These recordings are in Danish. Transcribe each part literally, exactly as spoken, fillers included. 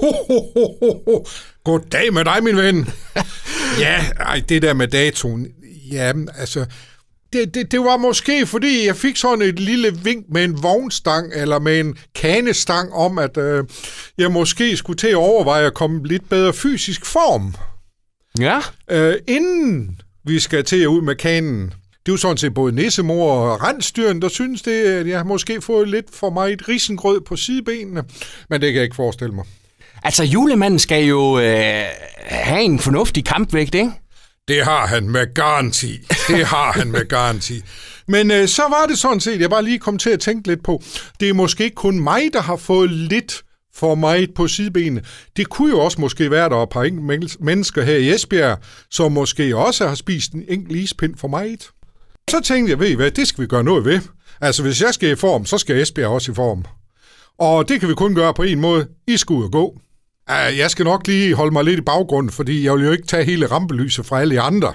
Ho, ho, ho, ho, ho. Goddag med dig, min ven. Ja, ej, det der med datoen. Ja, altså... Det, det, det var måske, fordi jeg fik sådan et lille vink med en vognstang eller med en kanestang om, at øh, jeg måske skulle til at overveje at komme lidt bedre fysisk form. Ja. Øh, inden vi skal til at ud med kanen. Det er jo sådan set både nissemor og rensdyren, der synes det, at jeg måske får lidt for mig et risengrød på sidebenene. Men det kan jeg ikke forestille mig. Altså, julemanden skal jo øh, have en fornuftig kampvægt, ikke? Det har han med garanti. Det har han med garanti. Men øh, så var det sådan set, jeg bare lige kom til at tænke lidt på, det er måske ikke kun mig, der har fået lidt for mig på sidebenene. Det kunne jo også måske være, der er et par enkelte mennesker her i Esbjerg, som måske også har spist en enkelt ispind for mig. Så tænkte jeg, ved I hvad, det skal vi gøre noget ved. Altså, hvis jeg skal i form, så skal Esbjerg også i form. Og det kan vi kun gøre på en måde. I skal ud og gå. Jeg skal nok lige holde mig lidt i baggrunden, fordi jeg vil jo ikke tage hele rampelyset fra alle andre.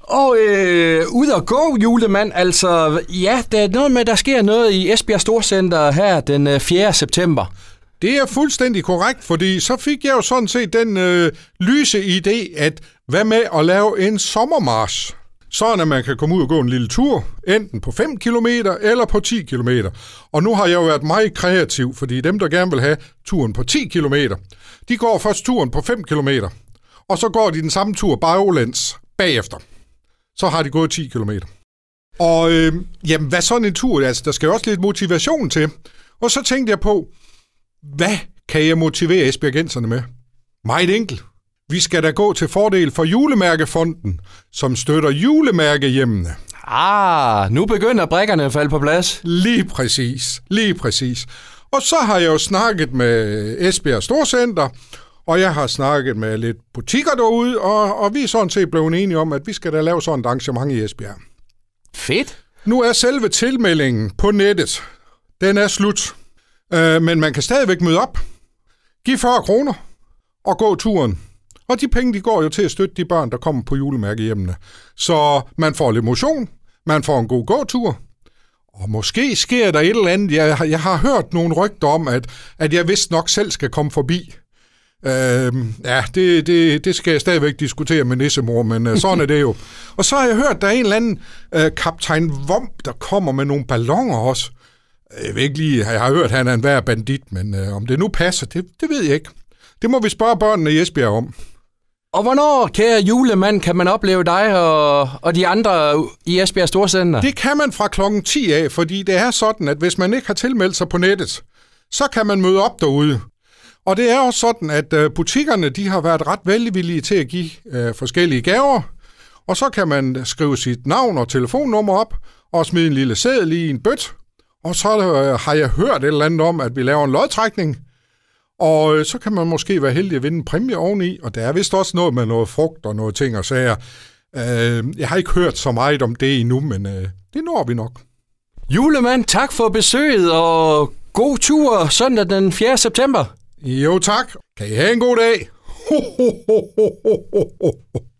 Og øh, ud og gå, julemand. Altså, ja, der er noget med, der sker noget i Esbjerg Storcenter her den fjerde september. Det er fuldstændig korrekt, fordi så fik jeg jo sådan set den øh, lyse idé, at hvad med at lave en sommermarch? Sådan at man kan komme ud og gå en lille tur, enten på fem kilometer eller på ti kilometer. Og nu har jeg jo været meget kreativ, fordi dem, der gerne vil have turen på ti kilometer, de går først turen på fem kilometer, og så går de den samme tur baglæns bagefter. Så har de gået ti kilometer. Og øh, jamen, hvad sådan en tur? Altså, der skal jo også lidt motivation til. Og så tænkte jeg på, hvad kan jeg motivere esbjergenserne med? Meget enkelt. Vi skal da gå til fordel for julemærkefonden, som støtter julemærkehjemmene. Ah, nu begynder brikkerne at falde på plads. Lige præcis, lige præcis. Og så har jeg jo snakket med Esbjerg Storcenter, og jeg har snakket med lidt butikker derude, og, og vi er sådan set blevet enige om, at vi skal da lave sådan et arrangement i Esbjerg. Fedt. Nu er selve tilmeldingen på nettet, den er slut. Øh, men man kan stadigvæk møde op, give fyrre kroner og gå turen. Og de penge, de går jo til at støtte de børn, der kommer på julemærkehjemmene. Så man får lidt motion, man får en god gåtur, og måske sker der et eller andet. Jeg har, jeg har hørt nogle rygter om, at, at jeg vist nok selv skal komme forbi. Øhm, ja, det, det, det skal jeg stadigvæk diskutere med nissemor, men øh, sådan er det jo. Og så har jeg hørt, der er en eller anden øh, kaptajn Vump, der kommer med nogle balloner også. Jeg ved ikke lige, jeg har hørt, han er en værre bandit, men øh, om det nu passer, det, det ved jeg ikke. Det må vi spørge børnene i Esbjerg om. Og hvornår, kære julemand, kan man opleve dig og, og de andre i Esbjerg Storcenter? Det kan man fra klokken ti af, fordi det er sådan, at hvis man ikke har tilmeldt sig på nettet, så kan man møde op derude. Og det er også sådan, at butikkerne de har været ret velvillige til at give øh, forskellige gaver, og så kan man skrive sit navn og telefonnummer op og smide en lille seddel i en bødt. Og så øh, har jeg hørt et eller andet om, at vi laver en lodtrækning. Og så kan man måske være heldig at vinde en præmie oveni, og der er vist også noget med noget frugt og noget ting og sager. Øh, jeg har ikke hørt så meget om det endnu, men øh, det når vi nok. Julemand, tak for besøget, og god tur søndag den fjerde september. Jo tak. Kan I have en god dag. Ho, ho, ho, ho, ho, ho.